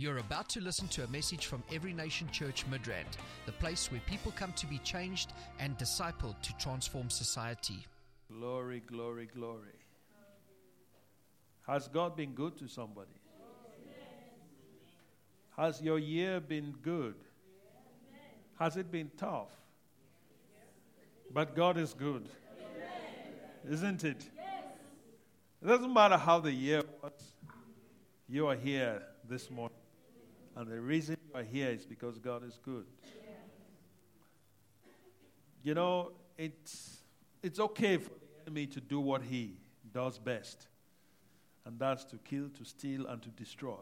You're about to listen to a message from Every Nation Church Midrand, the place where people come to be changed and discipled to transform society. Glory, glory, glory. Has God been good to somebody? Has your year been good? Has it been tough? But God is good. Isn't it? It doesn't matter how the year was. You are here this morning. And the reason you are here is because God is good. Yeah. You know, it's okay for the enemy to do what he does best. And that's to kill, to steal, and to destroy.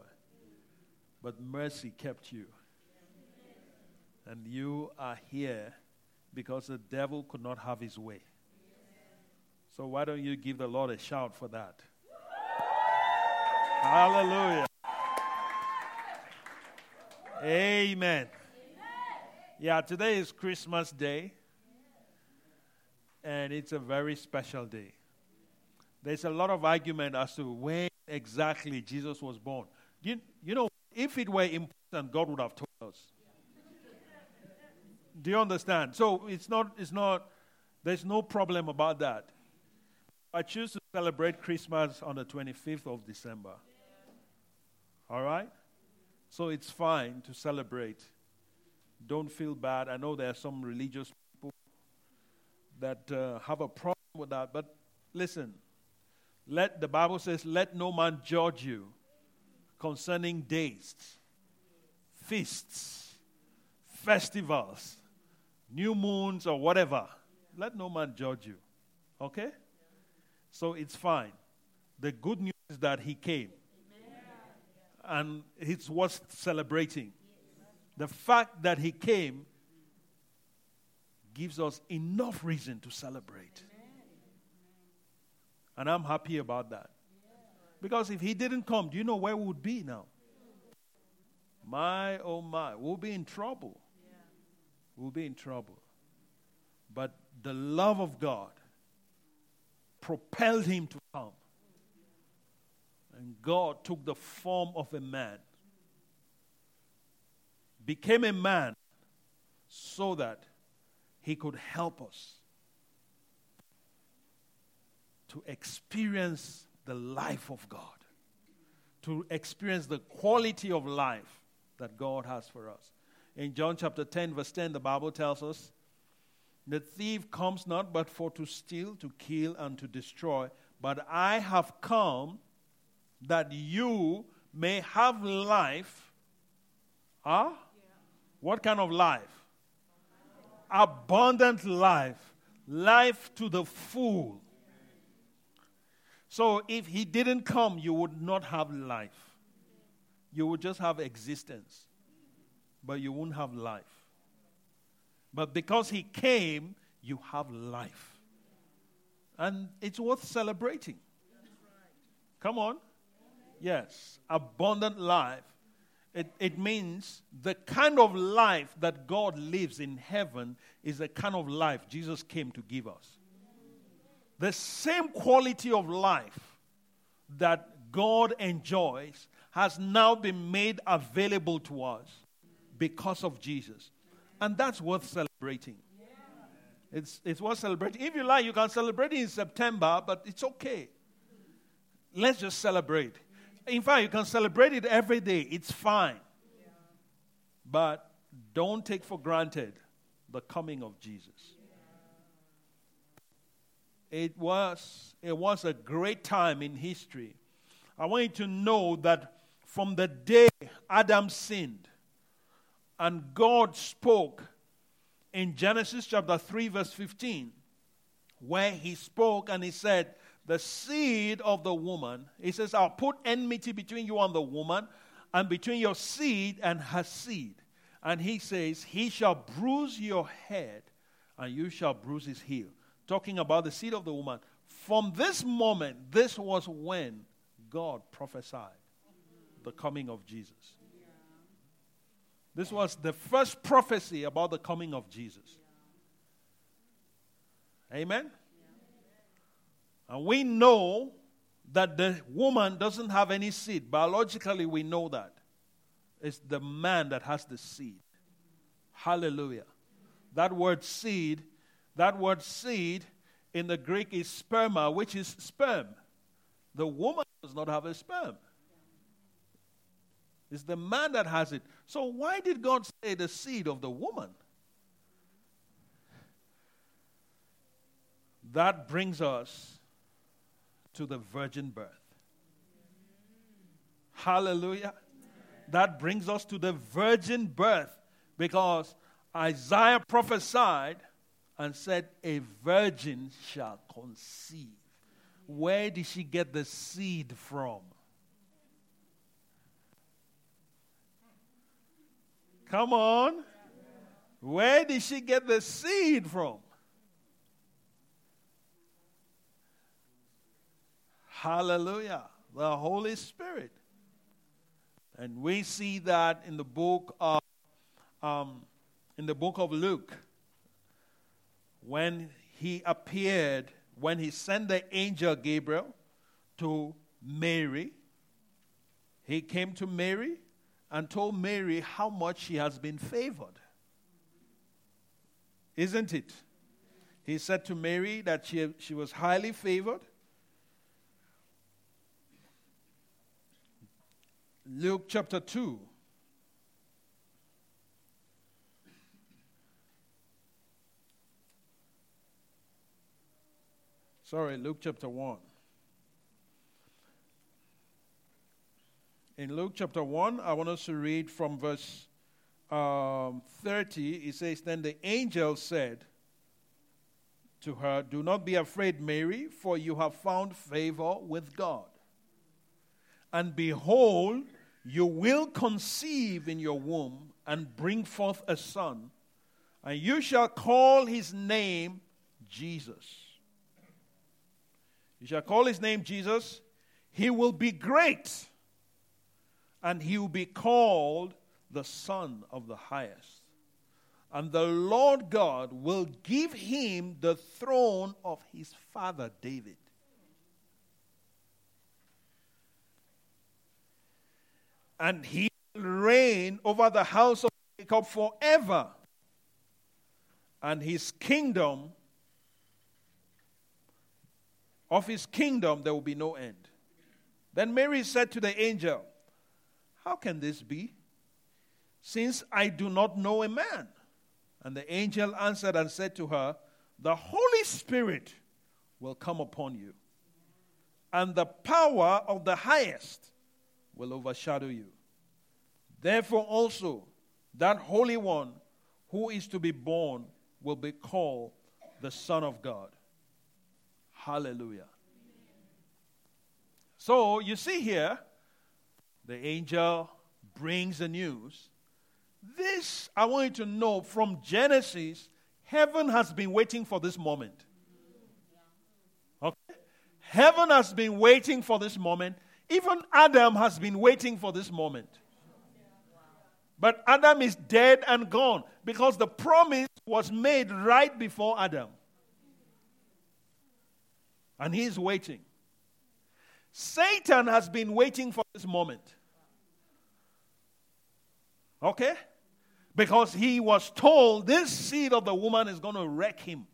But mercy kept you. And you are here because the devil could not have his way. So why don't you give the Lord a shout for that? Hallelujah. Amen. Yeah, today is Christmas Day, and it's a very special day. There's a lot of argument as to when exactly Jesus was born. You know, if it were important, God would have told us. Do you understand? So it's not. There's no problem about that. I choose to celebrate Christmas on the 25th of December. All right? So it's fine to celebrate. Don't feel bad. I know there are some religious people that have a problem with that. But listen, the Bible says, let no man judge you concerning days, feasts, festivals, new moons, or whatever. Let no man judge you. Okay? So it's fine. The good news is that he came. Amen. And it's worth celebrating. The fact that he came gives us enough reason to celebrate. Amen. And I'm happy about that. Because if he didn't come, do you know where we would be now? My, oh my, we'll be in trouble. We'll be in trouble. But the love of God propelled him to come. And God took the form of a man, became a man so that he could help us to experience the life of God, to experience the quality of life that God has for us. In John chapter 10, verse 10, the Bible tells us, the thief comes not but for to steal, to kill, and to destroy. But I have come that you may have life. Huh? Yeah. What kind of life? Abundant life. Life to the full. So if he didn't come, you would not have life. You would just have existence. But you wouldn't have life. But because he came, you have life. And it's worth celebrating. Come on. Yes. Abundant life. It means the kind of life that God lives in heaven is the kind of life Jesus came to give us. The same quality of life that God enjoys has now been made available to us because of Jesus. And that's worth celebrating. Yeah. It's worth celebrating. If you like, you can celebrate it in September, but it's okay. Let's just celebrate. In fact, you can celebrate it every day. It's fine. Yeah. But don't take for granted the coming of Jesus. Yeah. It was a great time in history. I want you to know that from the day Adam sinned, and God spoke in Genesis chapter 3 verse 15, where he spoke and he said, the seed of the woman, he says, I'll put enmity between you and the woman and between your seed and her seed. And he says, he shall bruise your head and you shall bruise his heel. Talking about the seed of the woman. From this moment, this was when God prophesied the coming of Jesus. This was the first prophecy about the coming of Jesus. Amen? And we know that the woman doesn't have any seed. Biologically, we know that. It's the man that has the seed. Hallelujah. That word seed in the Greek is sperma, which is sperm. The woman does not have a sperm. It's the man that has it. So why did God say the seed of the woman? That brings us to the virgin birth. Hallelujah. That brings us to the virgin birth, because Isaiah prophesied and said, a virgin shall conceive. Where did she get the seed from? Come on. Where did she get the seed from? Hallelujah. The Holy Spirit. And we see that in the book of Luke, when he appeared, when he sent the angel Gabriel to Mary, he came to Mary and told Mary how much she has been favored. Isn't it? He said to Mary that she was highly favored. Luke chapter 2. Luke chapter 1. In Luke chapter 1, I want us to read from verse 30. It says, then the angel said to her, do not be afraid, Mary, for you have found favor with God. And behold, you will conceive in your womb and bring forth a son, and you shall call his name Jesus. You shall call his name Jesus. He will be great, and he will be called the Son of the Highest. And the Lord God will give him the throne of his father David. And he will reign over the house of Jacob forever. And of his kingdom there will be no end. Then Mary said to the angel, how can this be, since I do not know a man? And the angel answered and said to her, the Holy Spirit will come upon you, and the power of the Highest will overshadow you. Therefore also, that Holy One who is to be born will be called the Son of God. Hallelujah. So you see here, the angel brings the news. This, I want you to know, from Genesis, heaven has been waiting for this moment. Okay? Heaven has been waiting for this moment. Even Adam has been waiting for this moment. But Adam is dead and gone, because the promise was made right before Adam. And he is waiting. Satan has been waiting for this moment. Okay? Because he was told this seed of the woman is going to wreck him.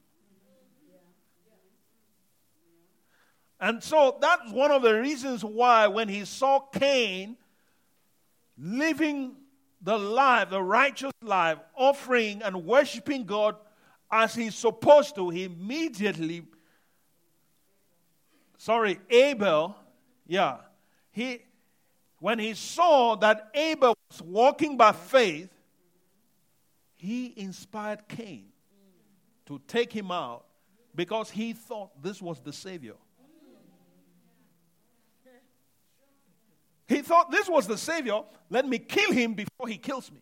And so that's one of the reasons why when he saw Cain living the righteous life, offering and worshiping God as he's supposed to, he immediately when he saw that Abel was walking by faith, he inspired Cain to take him out, because he thought this was the Savior. He thought this was the Savior. Let me kill him before he kills me.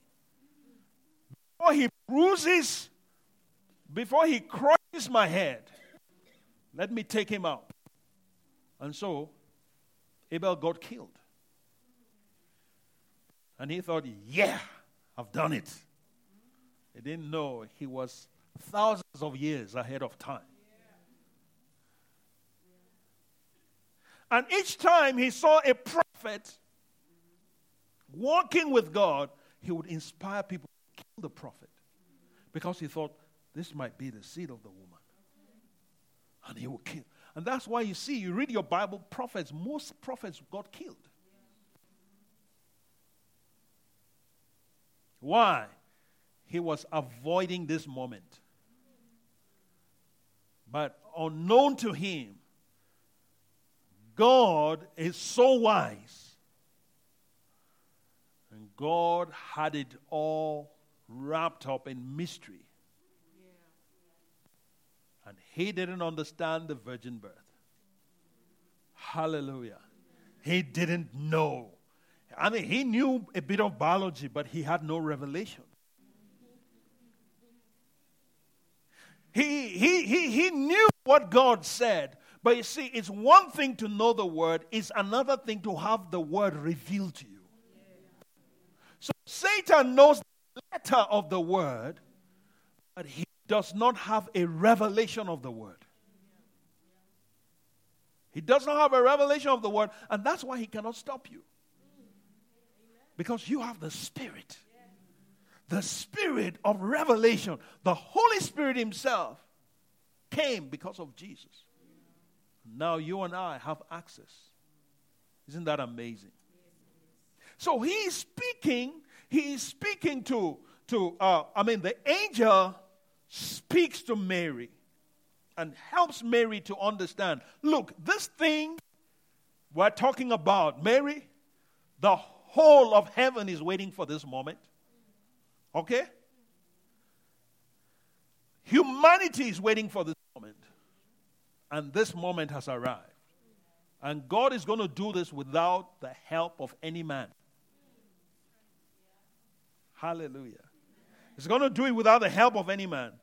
Before he crushes my head, let me take him out. And so, Abel got killed. And he thought, I've done it. He didn't know he was thousands of years ahead of time. And each time he saw a prophet walking with God, he would inspire people to kill the prophet because he thought this might be the seed of the woman. And he would kill. And that's why you see, you read your Bible, prophets, most prophets got killed. Why? He was avoiding this moment. But unknown to him, God is so wise. And God had it all wrapped up in mystery. And he didn't understand the virgin birth. Hallelujah. He didn't know. I mean, he knew a bit of biology, but he had no revelation. He knew what God said. But you see, it's one thing to know the word. It's another thing to have the word revealed to you. So Satan knows the letter of the word, but he does not have a revelation of the word. He does not have a revelation of the word, and that's why he cannot stop you. Because you have the Spirit. The Spirit of revelation. The Holy Spirit himself came because of Jesus. Now you and I have access. Isn't that amazing? So he is speaking to the angel speaks to Mary and helps Mary to understand. Look, this thing we're talking about, Mary, the whole of heaven is waiting for this moment. Okay? Humanity is waiting for this moment. And this moment has arrived. And God is going to do this without the help of any man. Hallelujah. He's going to do it without the help of any man.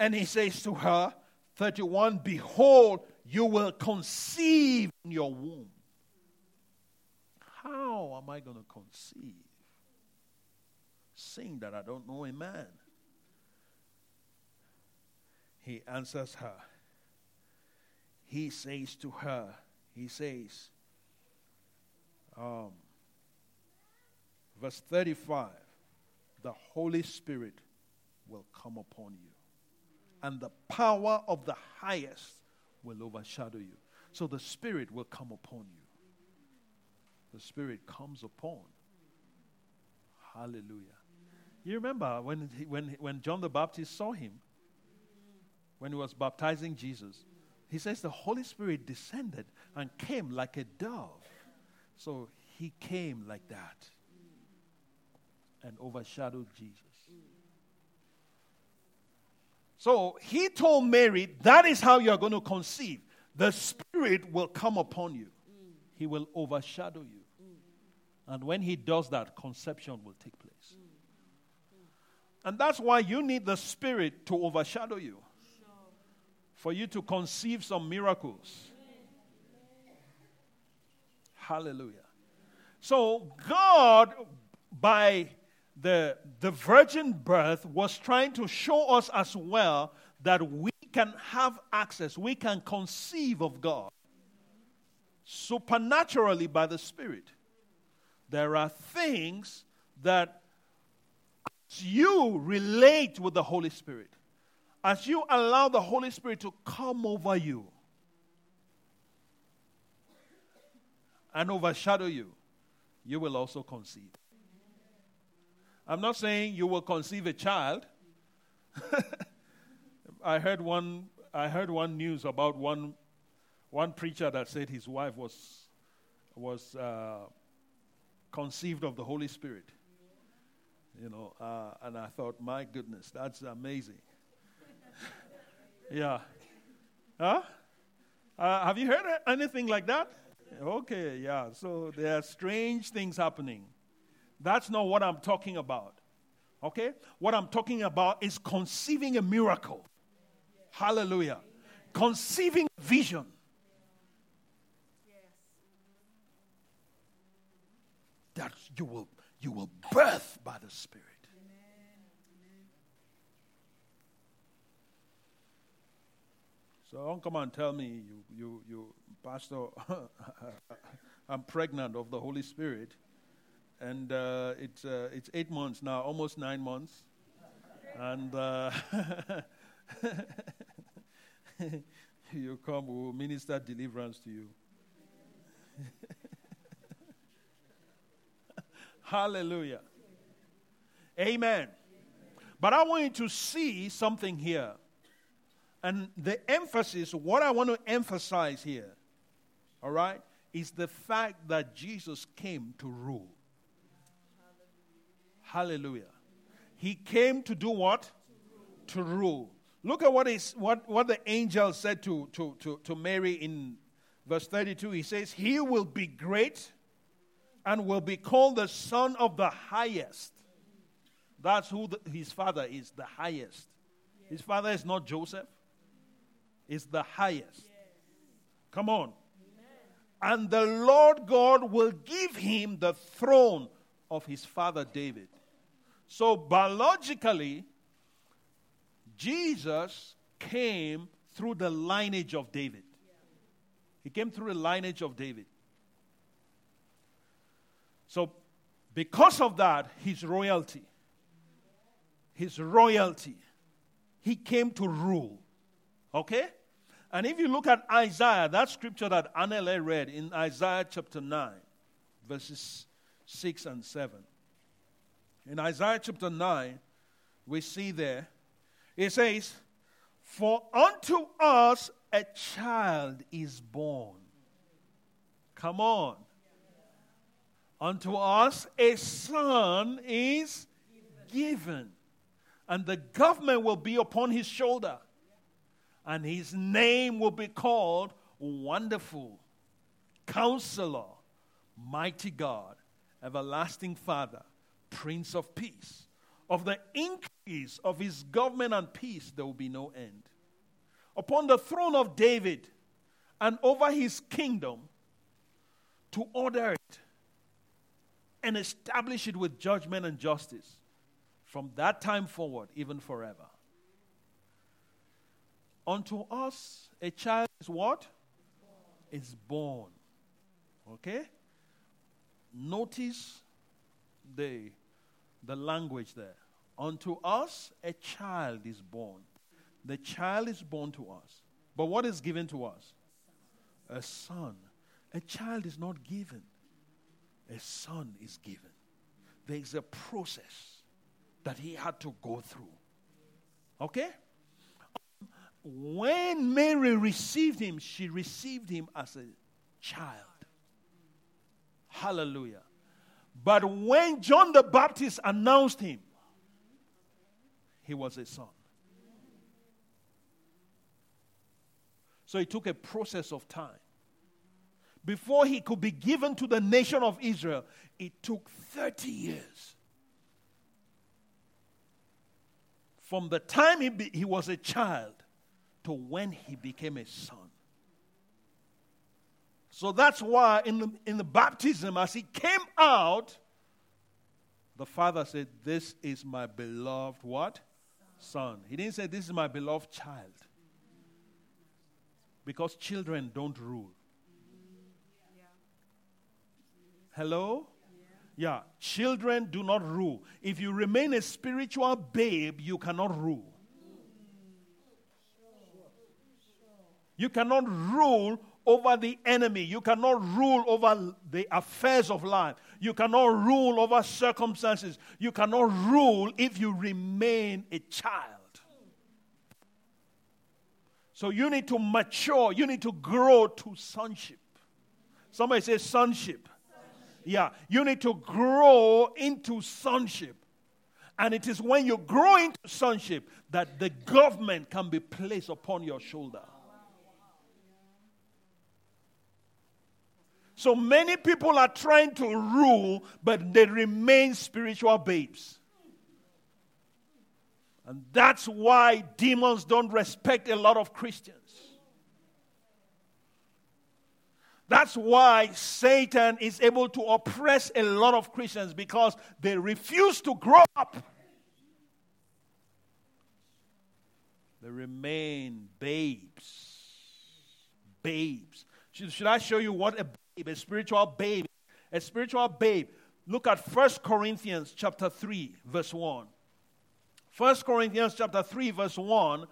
And he says to her, 31, behold, you will conceive in your womb. How am I going to conceive? Seeing that I don't know a man. He answers her. He says to her, verse 35, the Holy Spirit will come upon you. And the power of the highest will overshadow you. So the Spirit will come upon you. The Spirit comes upon. Hallelujah. You remember when John the Baptist saw him, when he was baptizing Jesus, he says the Holy Spirit descended and came like a dove. So he came like that and overshadowed Jesus. So he told Mary, that is how you are going to conceive. The Spirit will come upon you. He will overshadow you. And when he does that, conception will take place. And that's why you need the Spirit to overshadow you. For you to conceive some miracles. Hallelujah. So God, by the virgin birth, was trying to show us as well that we can have access, we can conceive of God supernaturally by the Spirit. There are things that as you relate with the Holy Spirit, as you allow the Holy Spirit to come over you and overshadow you, you will also conceive. I'm not saying you will conceive a child. I heard one news about one preacher that said his wife was conceived of the Holy Spirit. You know, and I thought, my goodness, that's amazing. Yeah. Huh? Have you heard anything like that? Okay, yeah. So there are strange things happening. That's not what I'm talking about. Okay? What I'm talking about is conceiving a miracle. Hallelujah. Conceiving vision. That you will birth by the Spirit. So don't come and tell me, you Pastor, I'm pregnant of the Holy Spirit. and it's 8 months now, almost 9 months, and you come, we will minister deliverance to you. Hallelujah. Amen. But I want you to see something here. And the emphasis, what I want to emphasize here, all right, is the fact that Jesus came to rule. Hallelujah. He came to do what? To rule. To rule. Look at what the angel said to Mary in verse 32. He says, "He will be great and will be called the Son of the Highest." That's who his father is, the highest. Yes. His father is not Joseph. It's the highest. Yes. Come on. Amen. "And the Lord God will give him the throne of his father David." So biologically, Jesus came through the lineage of David. Yeah. He came through the lineage of David. So because of that, his royalty, he came to rule. Okay? And if you look at Isaiah, that scripture that Anele read in Isaiah chapter 9, verses 6 and 7. In Isaiah chapter 9, we see there, it says, "For unto us a child is born." Come on. "Unto us a son is given. And the government will be upon his shoulder. And his name will be called Wonderful, Counselor, Mighty God, Everlasting Father, Prince of Peace. Of the increase of his government and peace there will be no end. Upon the throne of David and over his kingdom, to order it and establish it with judgment and justice, from that time forward, even forever." Unto us, a child is what? Is born. Okay? Notice the language there. Unto us, a child is born. The child is born to us. But what is given to us? A son. A child is not given. A son is given. There is a process that he had to go through. Okay? When Mary received him, she received him as a child. Hallelujah. But when John the Baptist announced him, he was a son. So it took a process of time. Before he could be given to the nation of Israel, it took 30 years. From the time he was a child to when he became a son. So that's why in the baptism, as he came out, the father said, "This is my beloved" what? Son. He didn't say, "This is my beloved child." Because children don't rule. Hello? Yeah, children do not rule. If you remain a spiritual babe, you cannot rule. You cannot rule over the enemy. You cannot rule over the affairs of life. You cannot rule over circumstances. You cannot rule if you remain a child. So you need to mature. You need to grow to sonship. Somebody say sonship. Yeah, you need to grow into sonship. And it is when you grow into sonship that the government can be placed upon your shoulder. So many people are trying to rule, but they remain spiritual babes. And that's why demons don't respect a lot of Christians. That's why Satan is able to oppress a lot of Christians, because they refuse to grow up. They remain babes. Babes. Should I show you what a spiritual babe? A spiritual babe Look at 1 Corinthians chapter 3, verse 1. 1 Corinthians chapter 3, verse 1,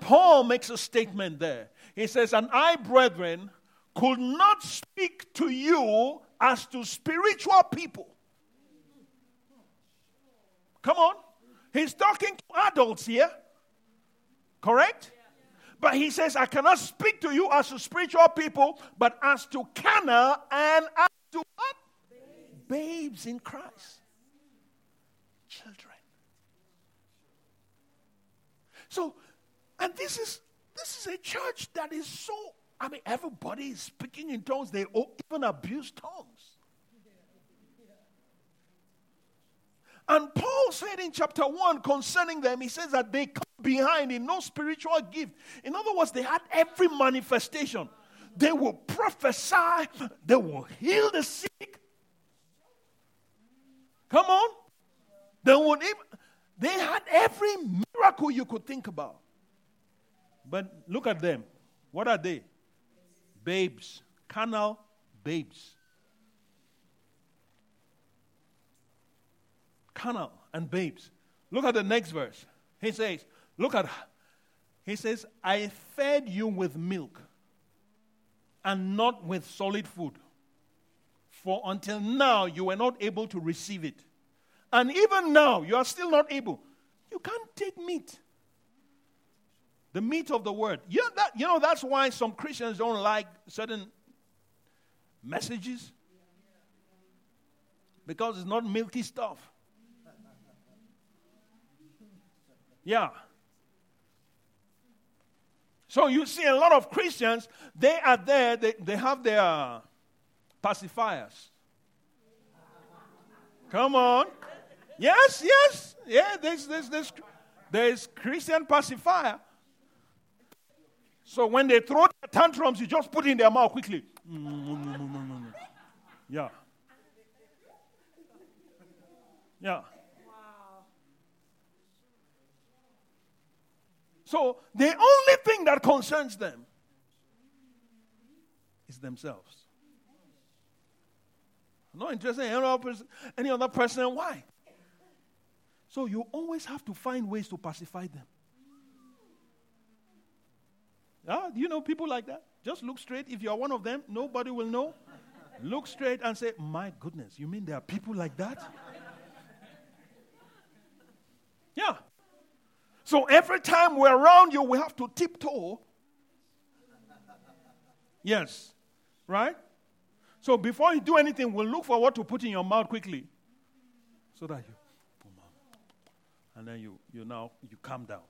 Paul makes a statement there. He says, "And I, brethren, could not speak to you as to spiritual people." Come on. He's talking to adults here. Correct? But he says, "I cannot speak to you as to spiritual people, but as to carnal and as to what? Babes in Christ." Children. So, and this is a church that is so, I mean, everybody is speaking in tongues. They even abuse tongues. And Paul said in chapter 1 concerning them, he says that they come behind in no spiritual gift. In other words, they had every manifestation. They will prophesy. They will heal the sick. Come on. They had every miracle you could think about. But look at them. What are they? Babes. Carnal babes. Carnal and babes. Look at the next verse. He says, look at, he says, "I fed you with milk and not with solid food. For until now you were not able to receive it. And even now you are still not able." You can't take meat. The meat of the word. You know that's why some Christians don't like certain messages. Because it's not milky stuff. Yeah. So you see a lot of Christians, they are there, they have their pacifiers. Come on. Yes. Yeah, there's Christian pacifier. So when they throw their tantrums, you just put it in their mouth quickly. Yeah. Yeah. So the only thing that concerns them is themselves. I'm not interested in any other person. Why? So you always have to find ways to pacify them. Ah, do you know people like that? Just look straight. If you are one of them, nobody will know. Look straight and say, "My goodness, you mean there are people like that?" Yeah. So every time we're around you, we have to tiptoe. Yes. Right? So before you do anything, we'll look for what to put in your mouth quickly. So that you... And then you calm down.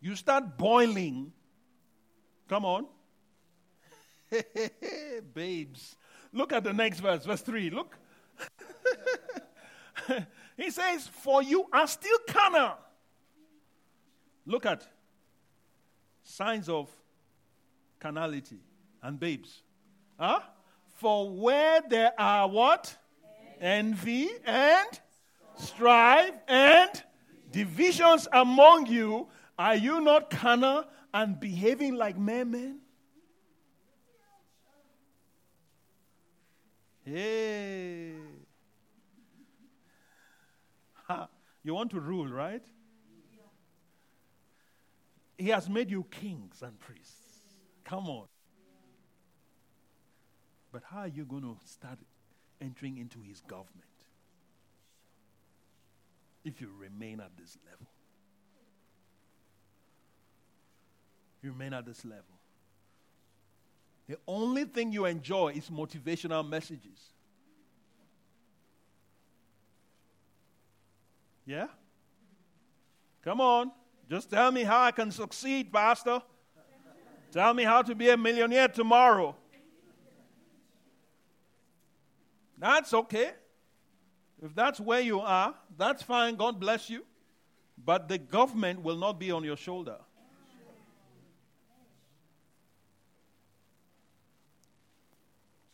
You start boiling. Come on. Babes. Look at the next verse. Verse 3. Look. He says, "For you are still carnal." Look at signs of carnality and babes. Huh? "For where there are what? Envy and strife and divisions among you, are you not carnal and behaving like men? Hey. You want to rule, right? He has made you kings and priests. Come on. But how are you going to start entering into his government if you remain at this level? The only thing you enjoy is motivational messages. Yeah? Come on. Just tell me how I can succeed, Pastor. Tell me how to be a millionaire tomorrow. That's okay. If that's where you are, that's fine. God bless you. But the government will not be on your shoulder.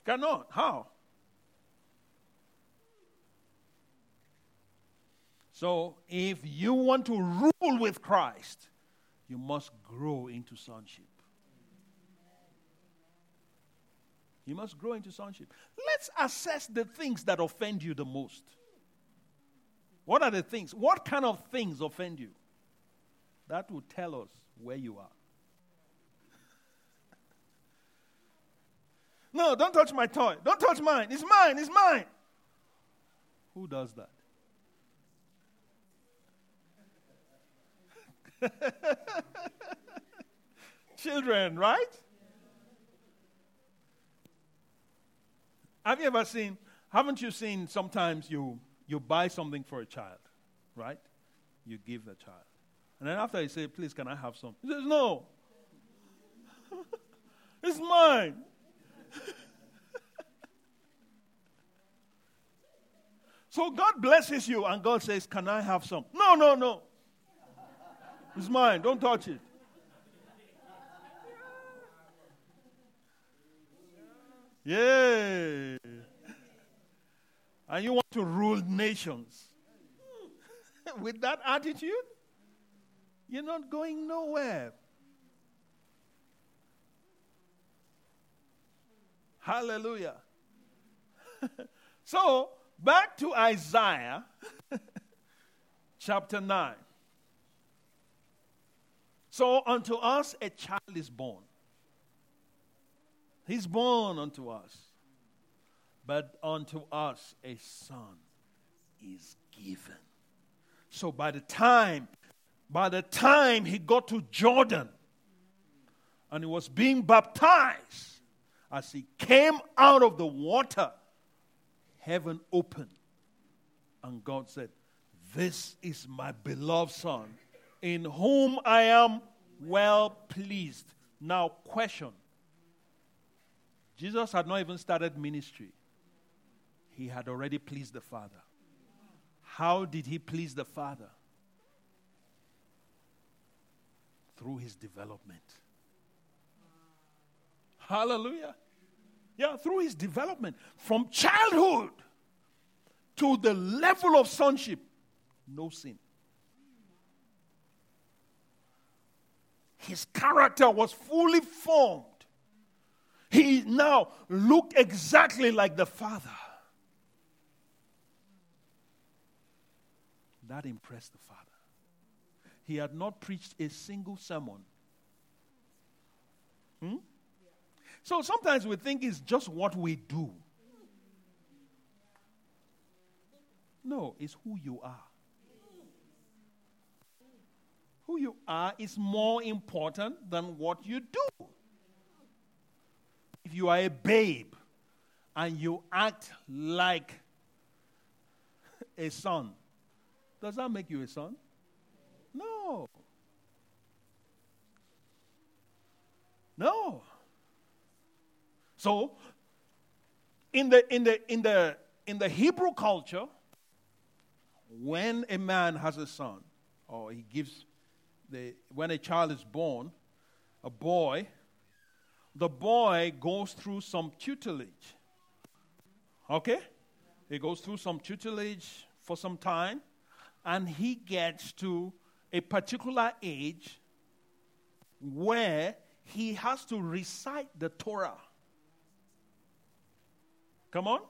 Cannot. How? So, if you want to rule with Christ, you must grow into sonship. You must grow into sonship. Let's assess the things that offend you the most. What are the things? What kind of things offend you? That will tell us where you are. No, don't touch my toy. Don't touch mine. It's mine. It's mine. Who does that? Children, right? Have you ever seen, haven't you seen sometimes you buy something for a child, right? You give the child. And then after you say, please, can I have some? He says, no. It's mine. So God blesses you and God says, can I have some? No, no, no. It's mine. Don't touch it. Yay. And you want to rule nations. With that attitude, you're not going nowhere. Hallelujah. So, back to Isaiah chapter 9. So unto us a child is born. He's born unto us. But unto us a son is given. So by the time he got to Jordan and he was being baptized, as he came out of the water, heaven opened. And God said, this is my beloved son, in whom I am well pleased. Now, question. Jesus had not even started ministry. He had already pleased the Father. How did he please the Father? Through his development. Hallelujah. Yeah, through his development. From childhood to the level of sonship, no sin. His character was fully formed. He now looked exactly like the Father. That impressed the Father. He had not preached a single sermon. So sometimes we think it's just what we do. No, it's who you are. Who you are is more important than what you do. If you are a babe and you act like a son, does that make you a son? No. No. So in the Hebrew culture, when a man has a son, or he gives when a child is born, a boy, the boy goes through some tutelage. Okay? He goes through some tutelage for some time, and he gets to a particular age where he has to recite the Torah. Come on.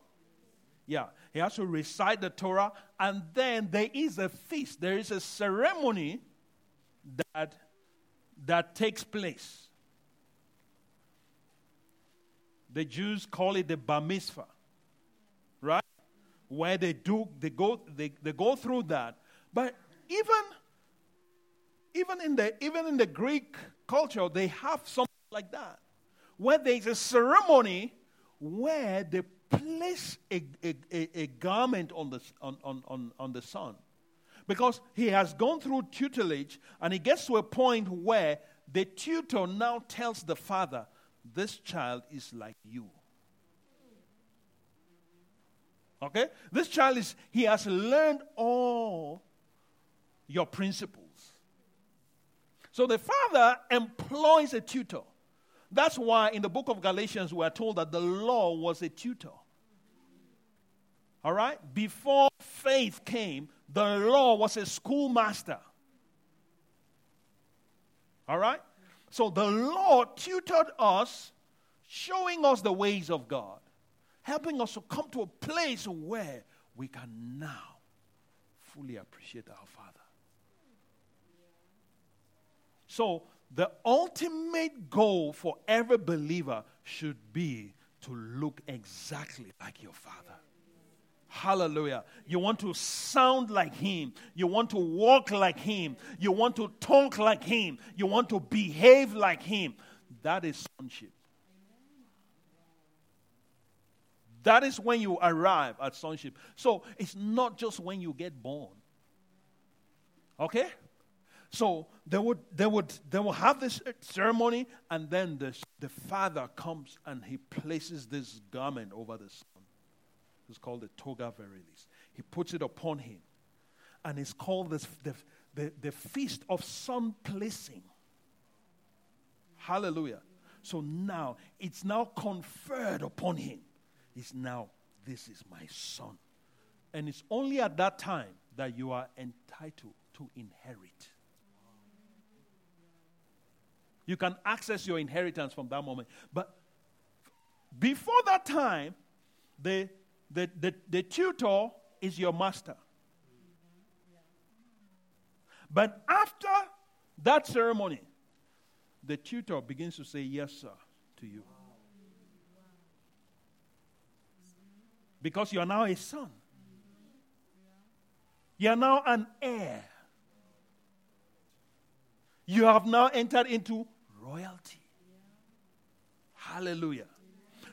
Yeah. He has to recite the Torah. And then there is a feast. There is a ceremony that takes place. The Jews call it the Bar Mitzvah. Right? Where they go through that. But even in the Greek culture, they have something like that. Where there is a ceremony where they place a garment on the son, because he has gone through tutelage, and he gets to a point where the tutor now tells the father, this child is like you. Okay? This child he has learned all your principles. So the father employs a tutor. That's why in the book of Galatians we are told that the law was a tutor. All right? Before faith came, the law was a schoolmaster. All right? So the law tutored us, showing us the ways of God, helping us to come to a place where we can now fully appreciate our Father. So, the ultimate goal for every believer should be to look exactly like your Father. Hallelujah. You want to sound like Him. You want to walk like Him. You want to talk like Him. You want to behave like Him. That is sonship. That is when you arrive at sonship. So it's not just when you get born. Okay? So they would have this ceremony, and then the father comes and he places this garment over the son. It's called the Toga Virilis. He puts it upon him, and it's called the feast of sun placing. Hallelujah! So now it's now conferred upon him. It's now, this is my son, and it's only at that time that you are entitled to inherit. You can access your inheritance from that moment. But before that time, the tutor is your master. But after that ceremony, the tutor begins to say yes, sir, to you. Because you are now a son. You are now an heir. You have now entered into royalty. Hallelujah.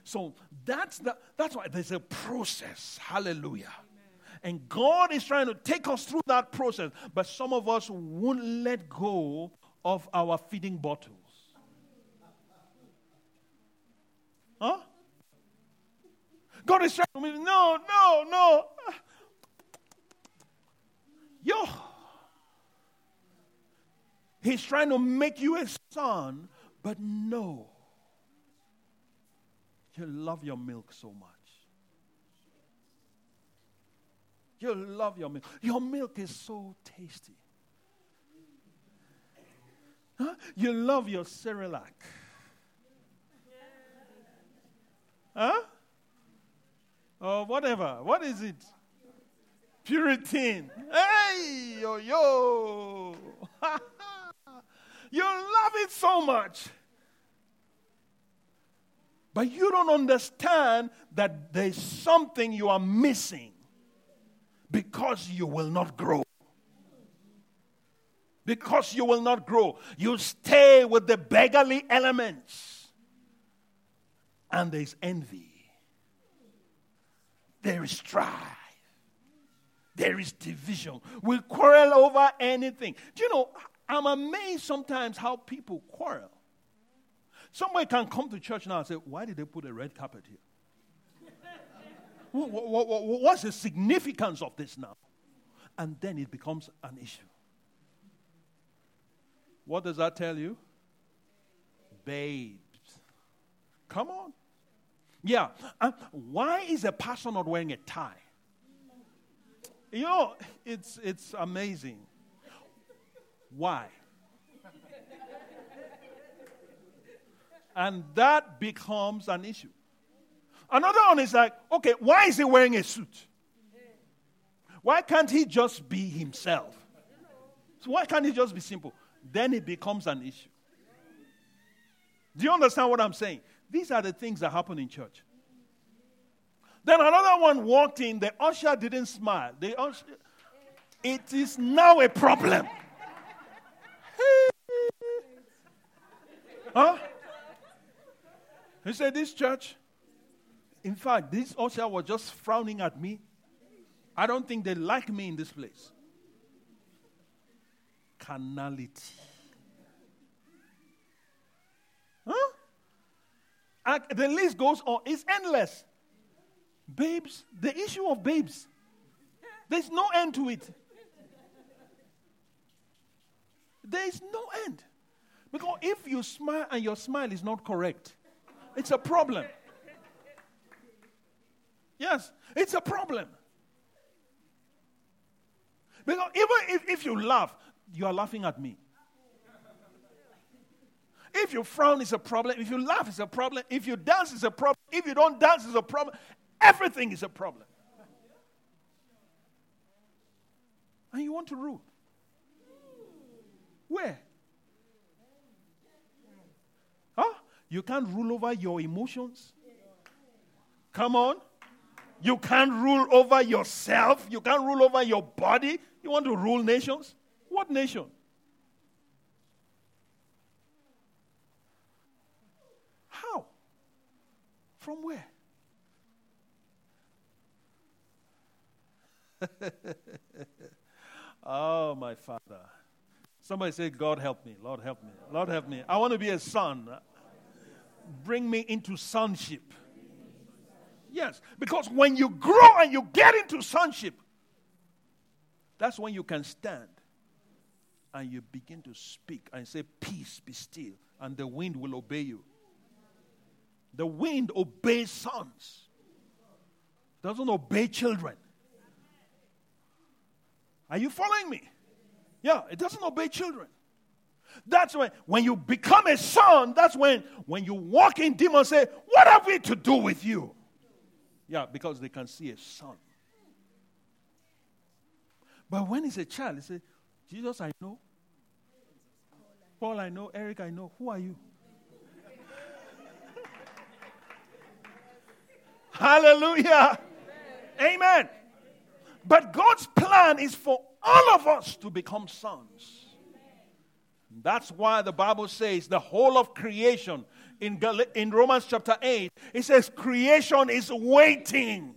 So that's why there's a process. Hallelujah. And God is trying to take us through that process. But some of us won't let go of our feeding bottles. Huh? God is trying to me. No. Yo. He's trying to make you a son, but no. You love your milk so much. You love your milk. Your milk is so tasty. Huh? You love your Cerelac. Huh? Or whatever. What is it? Puritan. Hey, yo. You love it so much. But you don't understand that there's something you are missing because you will not grow. Because you will not grow. You stay with the beggarly elements. And there's envy. There is strife. There is division. We quarrel over anything. Do you know, I'm amazed sometimes how people quarrel. Somebody can come to church now and say, why did they put a red carpet here? What's the significance of this now? And then it becomes an issue. What does that tell you? Babes. Come on. Yeah. Why is a pastor not wearing a tie? You know, it's amazing. Why? And that becomes an issue. Another one is like, okay, why is he wearing a suit? Why can't he just be himself? So why can't he just be simple? Then it becomes an issue. Do you understand what I'm saying? These are the things that happen in church. Then another one walked in. The usher didn't smile. It is now a problem. Huh? He said, this church, in fact, this usher was just frowning at me. I don't think they like me in this place. Carnality. Huh? The list goes on. It's endless. Babes, the issue of babes. There's no end to it. There's no end. Because if you smile and your smile is not correct, it's a problem. Yes, it's a problem. Because even if you laugh, you are laughing at me. If you frown, it's a problem. If you laugh, it's a problem. If you dance, it's a problem. If you don't dance, it's a problem. Everything is a problem. And you want to rule. Where? Huh? You can't rule over your emotions. Come on. You can't rule over yourself. You can't rule over your body. You want to rule nations? What nation? How? From where? Oh, my Father. Somebody say, God help me. Lord help me. Lord help me. I want to be a son. Bring me into sonship. Yes, because when you grow and you get into sonship, that's when you can stand and you begin to speak and say, peace, be still, and the wind will obey you. The wind obeys sons. It doesn't obey children. Are you following me? Yeah, it doesn't obey children. That's when you become a son, that's when you walk in, demons say, what have we to do with you? Yeah, because they can see a son. But when he's a child, he says, Jesus, I know. Paul, I know. Eric, I know. Who are you? Hallelujah. Amen. Amen. But God's plan is for all of us to become sons. Amen. That's why the Bible says the whole of creation, in Romans chapter 8, it says creation is waiting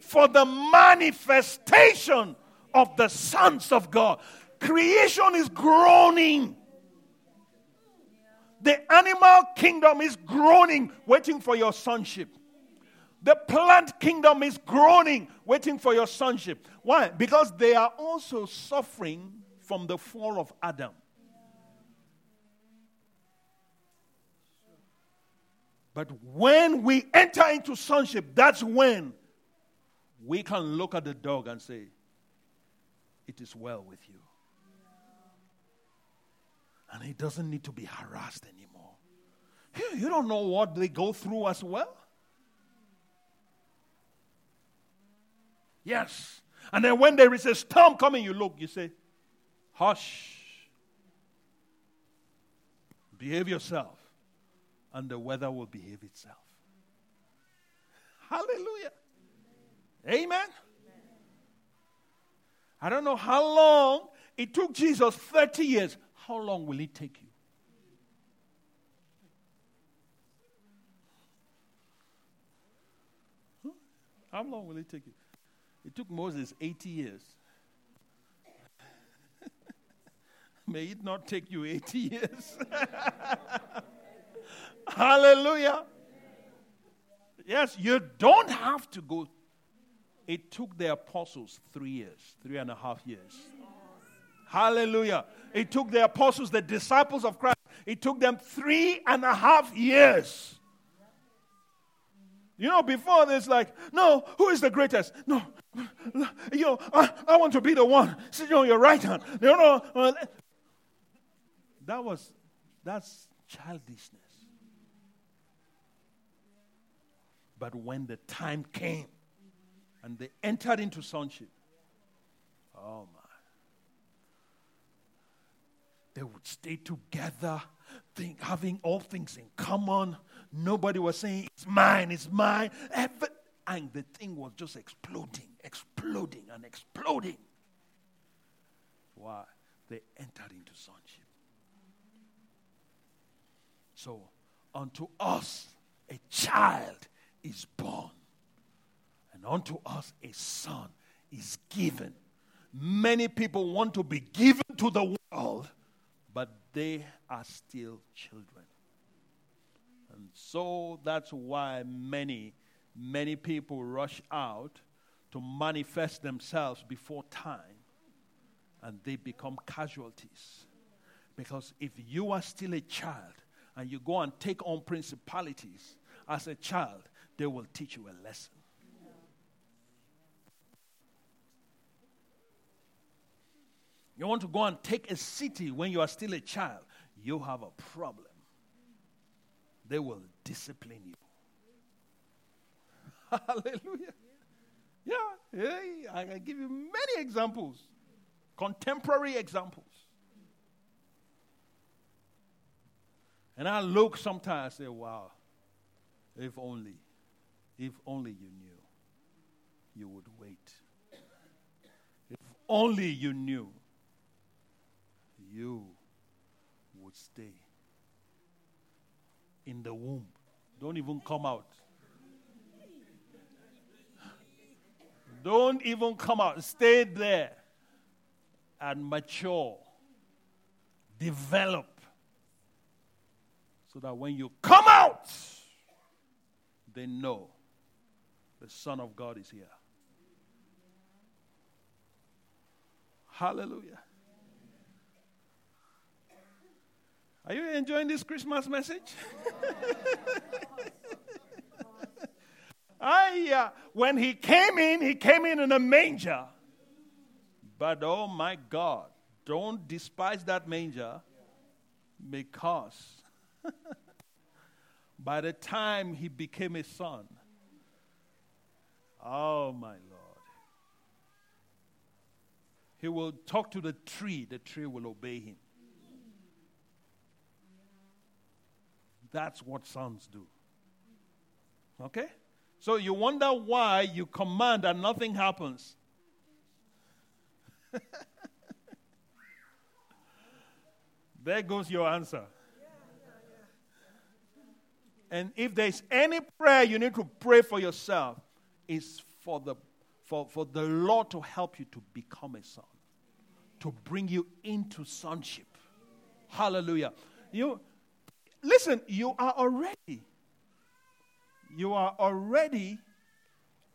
for the manifestation of the sons of God. Creation is groaning. The animal kingdom is groaning, waiting for your sonship. The plant kingdom is groaning, waiting for your sonship. Why? Because they are also suffering from the fall of Adam. But when we enter into sonship, that's when we can look at the dog and say, it is well with you. And he doesn't need to be harassed anymore. You don't know what they go through as well. Yes. And then when there is a storm coming, you look, you say, hush. Behave yourself. And the weather will behave itself. Hallelujah. Amen. I don't know how long it took Jesus 30 years. How long will it take you? How long will it take you? It took Moses 80 years. May it not take you 80 years. Hallelujah. Yes, you don't have to go. It took the apostles 3 and a half years. Yes. Hallelujah. It took the apostles, the disciples of Christ, it took them 3 and a half years. You know, before this, like, no, who is the greatest? No, you know, I want to be the one. Sit on your right hand. No. That's childishness. But when the time came, and they entered into sonship. Oh, my. They would stay together, having all things in common. Nobody was saying, it's mine. And the thing was just exploding. Why? They entered into sonship. So, unto us, a child is born. And unto us a son is given. Many people want to be given to the world, but they are still children. And so that's why many, many people rush out to manifest themselves before time, and they become casualties. Because if you are still a child and you go and take on principalities as a child, they will teach you a lesson. You want to go and take a city when you are still a child, you have a problem. they will discipline you. Hallelujah. Yeah, I can give you many examples, contemporary examples. And I look sometimes and say, wow, if only you knew, you would wait. If only you knew, you would stay in the womb. Don't even come out. Don't even come out. Stay there and mature. Develop. So that when you come out, they know the Son of God is here. Hallelujah. Are you enjoying this Christmas message? When he came in a manger. But oh my God, don't despise that manger, because by the time he became a son, oh my Lord, he will talk to the tree will obey him. That's what sons do. Okay? So you wonder why you command and nothing happens. There goes your answer. And if there's any prayer you need to pray for yourself, it's for the Lord to help you to become a son, to bring you into sonship. Hallelujah. Listen, you are already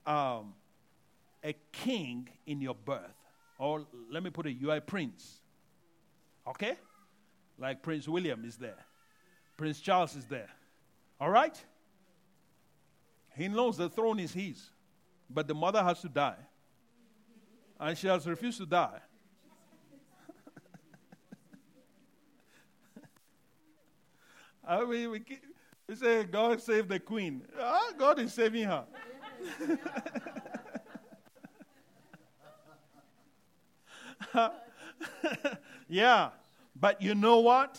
a king in your birth. Or let me put it, you are a prince. Okay? Like Prince William is there. Prince Charles is there. All right? He knows the throne is his. But the mother has to die. And she has refused to die. I mean, we say, God save the queen. Oh, God is saving her. Yeah. But you know what?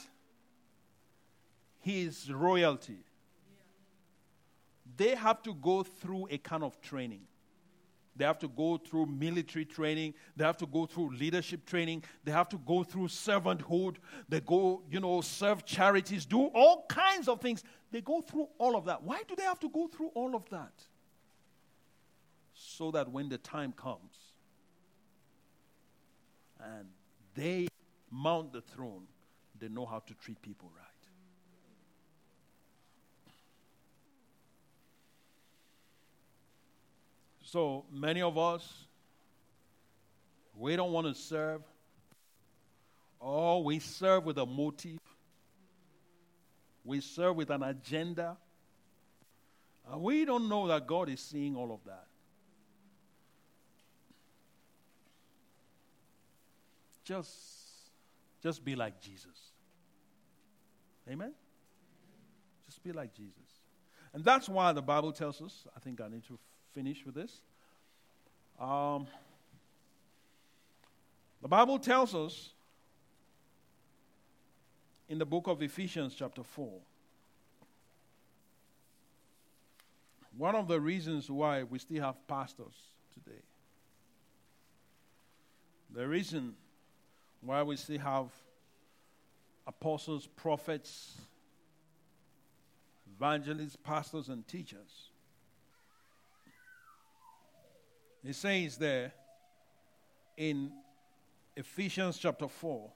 He is royalty. They have to go through a kind of training. They have to go through military training. They have to go through leadership training. They have to go through servanthood. They go, serve charities, do all kinds of things. They go through all of that. Why do they have to go through all of that? So that when the time comes and they mount the throne, they know how to treat people right. So many of us, we don't want to serve, or we serve with a motive. We serve with an agenda. And we don't know that God is seeing all of that. Just be like Jesus. Amen? Just be like Jesus. And that's why the Bible tells us, I think I need to finish with this. The Bible tells us in the book of Ephesians chapter 4, one of the reasons why we still have pastors today, the reason why we still have apostles, prophets, evangelists, pastors, and teachers, he says there in Ephesians chapter 4,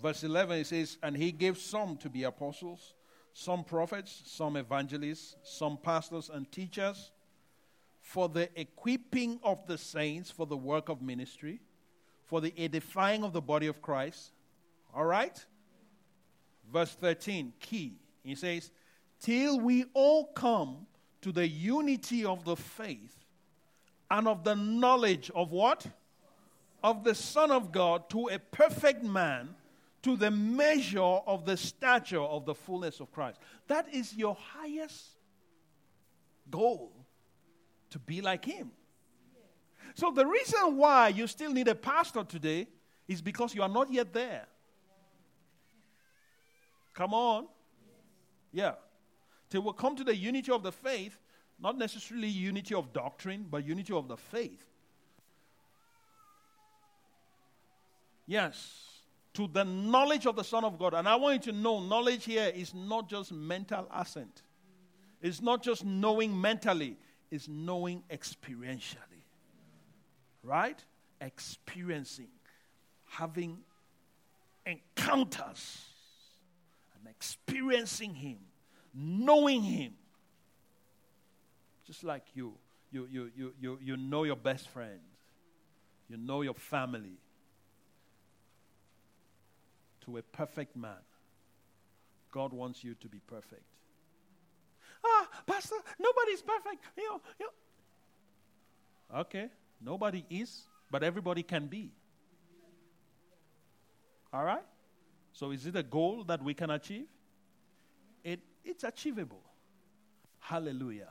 verse 11, he says, and he gave some to be apostles, some prophets, some evangelists, some pastors and teachers, for the equipping of the saints for the work of ministry, for the edifying of the body of Christ. All right? Verse 13, key. He says, till we all come to the unity of the faith, and of the knowledge of what? Of the Son of God, to a perfect man, to the measure of the stature of the fullness of Christ. That is your highest goal, to be like him. So the reason why you still need a pastor today is because you are not yet there. Come on. Yeah. Till we come to the unity of the faith, not necessarily unity of doctrine, but unity of the faith. Yes. To the knowledge of the Son of God. And I want you to know, knowledge here is not just mental assent. It's not just knowing mentally. It's knowing experientially. Right? Experiencing. Having encounters. And experiencing him. Knowing him. Just like you know your best friend. You know your family. To a perfect man. God wants you to be perfect. Ah, Pastor, nobody's perfect. Okay, nobody is, but everybody can be. All right? So is it a goal that we can achieve? It's achievable. Hallelujah.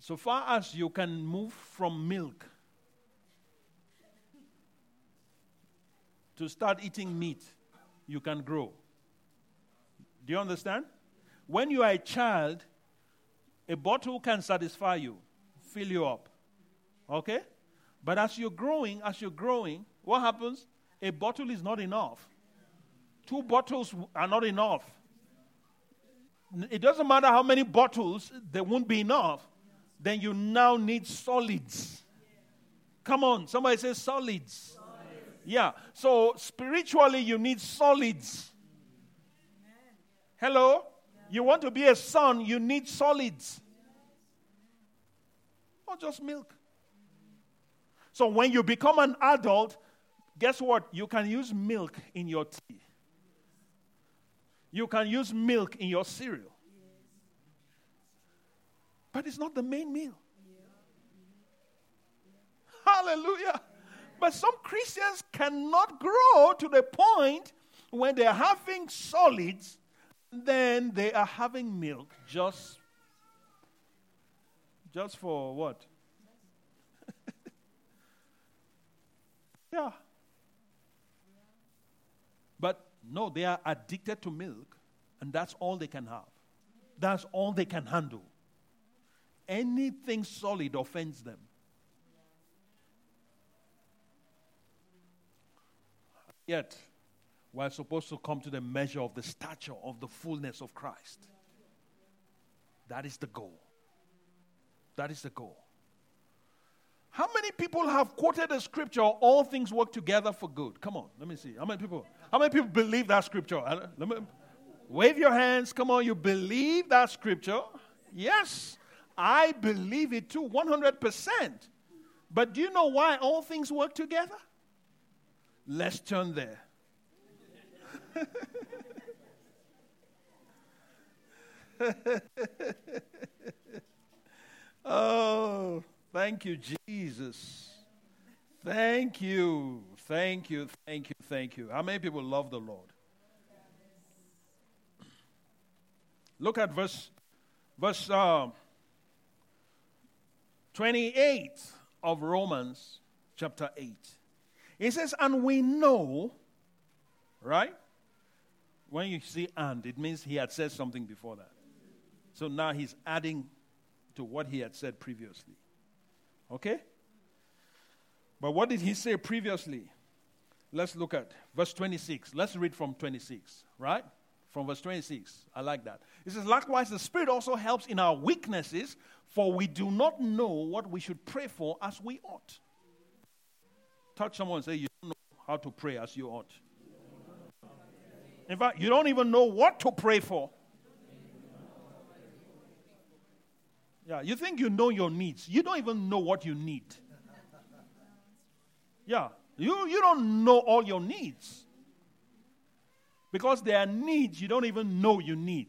So far as you can move from milk to start eating meat, you can grow. Do you understand? When you are a child, a bottle can satisfy you, fill you up. Okay? But as you're growing, what happens? A bottle is not enough. 2 bottles are not enough. It doesn't matter how many bottles, there won't be enough. Then you now need solids. Come on, somebody say solids. Yeah, so spiritually you need solids. Hello? You want to be a son, you need solids. Not just milk. So when you become an adult, guess what? You can use milk in your tea. You can use milk in your cereal. But it's not the main meal. Hallelujah. But some Christians cannot grow to the point when they're having solids, then they are having milk just for what? Yeah. But no, they are addicted to milk, and that's all they can have. That's all they can handle. Anything solid offends them. Yet, we're supposed to come to the measure of the stature of the fullness of Christ. That is the goal. That is the goal. How many people have quoted the scripture, all things work together for good? Come on, let me see. How many people believe that scripture? Wave your hands. Come on, you believe that scripture? Yes, I believe it too, 100%. But do you know why all things work together? Let's turn there. Oh, thank you, Jesus. Thank you. Thank you. Thank you. Thank you. How many people love the Lord? Look at verse 28 of Romans chapter 8. It says, and we know, right? When you see and, it means he had said something before that. So now he's adding to what he had said previously. Okay? But what did he say previously? Let's look at verse 26. Let's read from 26, right? From verse 26. I like that. It says, likewise, the Spirit also helps in our weaknesses, for we do not know what we should pray for as we ought. Touch someone and say, you don't know how to pray as you ought. In fact, you don't even know what to pray for. Yeah, you think you know your needs. You don't even know what you need. Yeah, you don't know all your needs. Because there are needs you don't even know you need.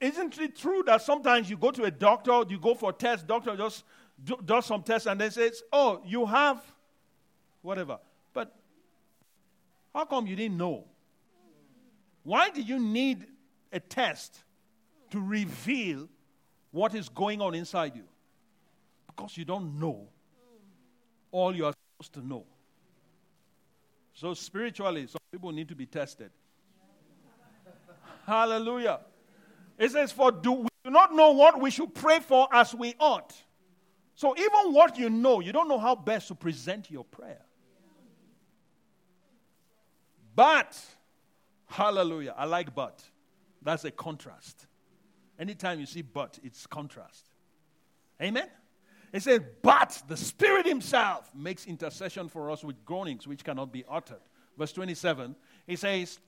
Isn't it true that sometimes you go to a doctor, you go for a test, doctor just does some tests and then says, oh, you have whatever. But How come you didn't know? Why do you need a test to reveal what is going on inside you? Because you don't know all you are supposed to know. So spiritually, some people need to be tested. Hallelujah. It says, for we do not know what we should pray for as we ought. So even what you know, you don't know how best to present your prayer. But, hallelujah, I like but. That's a contrast. Anytime you see but, it's contrast. Amen? It says, but the Spirit himself makes intercession for us with groanings which cannot be uttered. Verse 27, it says,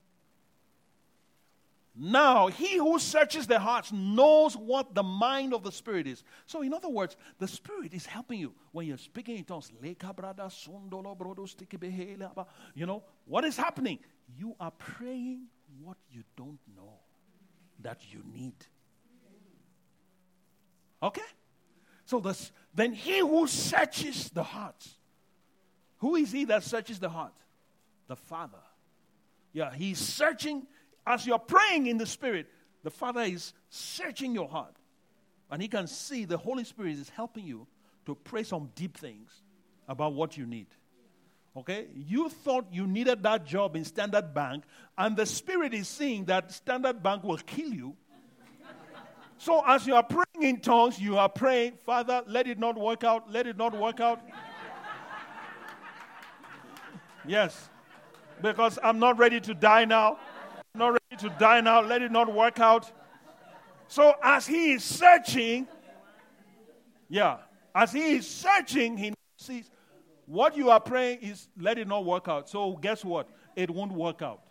now he who searches the hearts knows what the mind of the Spirit is. So in other words, the Spirit is helping you. When you're speaking in tongues, you know, what is happening? You are praying what you don't know that you need. Okay? So then he who searches the hearts. Who is he that searches the heart? The Father. Yeah, he's searching. As you're praying in the Spirit, the Father is searching your heart. And he can see the Holy Spirit is helping you to pray some deep things about what you need. Okay? You thought you needed that job in Standard Bank, and the Spirit is seeing that Standard Bank will kill you. So as you are praying in tongues, you are praying, Father, let it not work out, let it not work out. Yes. Because I'm not ready to die now. Not ready to die now, let it not work out. So as he is searching, he sees what you are praying is let it not work out. So guess what? It won't work out.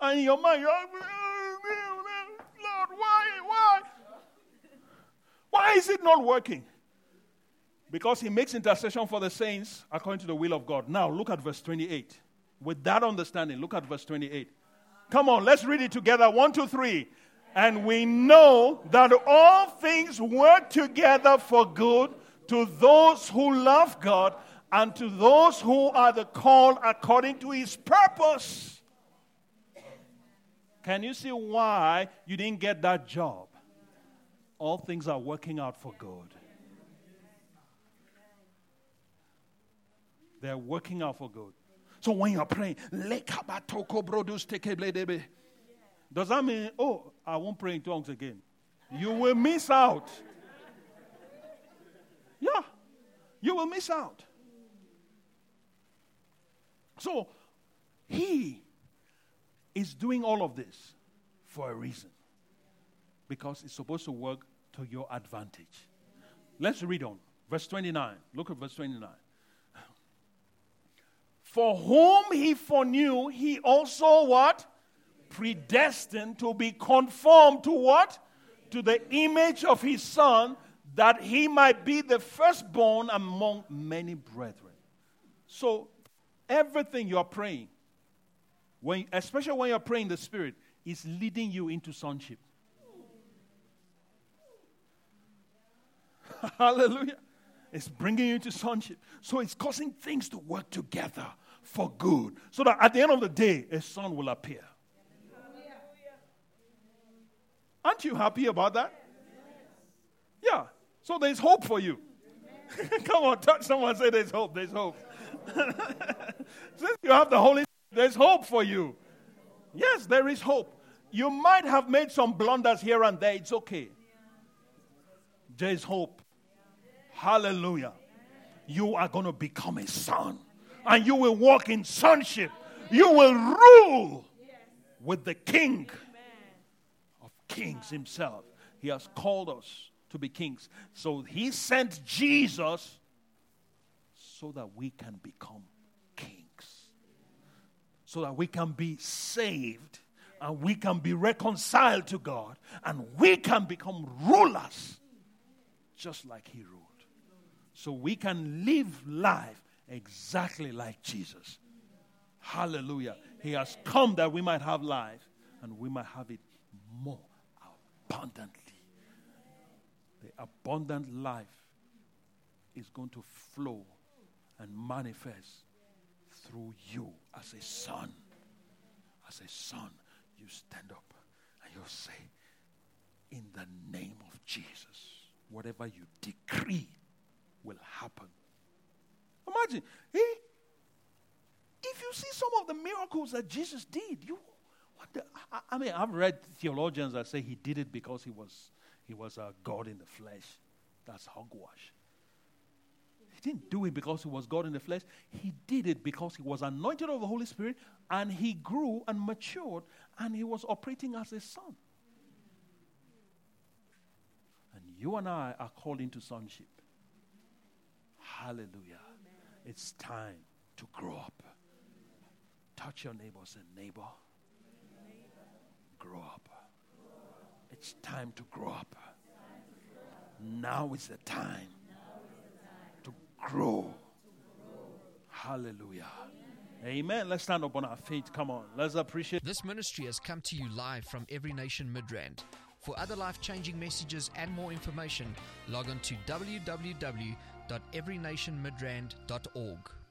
And in your mind, you're like, Lord, why? Why is it not working? Because he makes intercession for the saints according to the will of God. Now look at verse 28. With that understanding, look at verse 28. Come on, let's read it together. 1, 2, 3. And we know that all things work together for good to those who love God and to those who are the called according to his purpose. Can you see why you didn't get that job? All things are working out for good. They're working out for good. So when you're praying, does that mean, oh, I won't pray in tongues again? You will miss out. Yeah, you will miss out. So he is doing all of this for a reason. Because it's supposed to work to your advantage. Let's read on. Verse 29. Look at verse 29. For whom he foreknew, he also what? Predestined to be conformed to what? To the image of his Son, that he might be the firstborn among many brethren. So, everything you are praying, especially when you are praying in the Spirit, is leading you into sonship. Hallelujah. It's bringing you into sonship. So it's causing things to work together for good, so that at the end of the day, a son will appear. Hallelujah. Aren't you happy about that? Yes. Yeah. So there's hope for you. Come on, touch someone, say there's hope, there's hope. Since you have the Holy Spirit, there's hope for you. Yes, there is hope. You might have made some blunders here and there. It's okay. There's hope. Hallelujah. You are going to become a son. And you will walk in sonship. You will rule with the King of kings himself. He has called us to be kings. So he sent Jesus so that we can become kings. So that we can be saved. And we can be reconciled to God. And we can become rulers just like he ruled. So we can live life exactly like Jesus. Hallelujah. He has come that we might have life and we might have it more abundantly. The abundant life is going to flow and manifest through you as a son. As a son, you stand up and you'll say, in the name of Jesus, whatever you decree will happen. Imagine, if you see some of the miracles that Jesus did, you wonder. I mean, I've read theologians that say he did it because he was a God in the flesh. That's hogwash. He didn't do it because he was God in the flesh. He did it because he was anointed of the Holy Spirit, and he grew and matured, and he was operating as a son. And you and I are called into sonship. Hallelujah. Amen. It's time to grow up. Touch your neighbor, say, neighbor, grow up. It's time to grow up. Now is the time to grow. Hallelujah. Amen. Let's stand up on our feet. Come on. Let's appreciate. This ministry has come to you live from Every Nation Midrand. For other life-changing messages and more information, log on to www.everynationmidrand.org.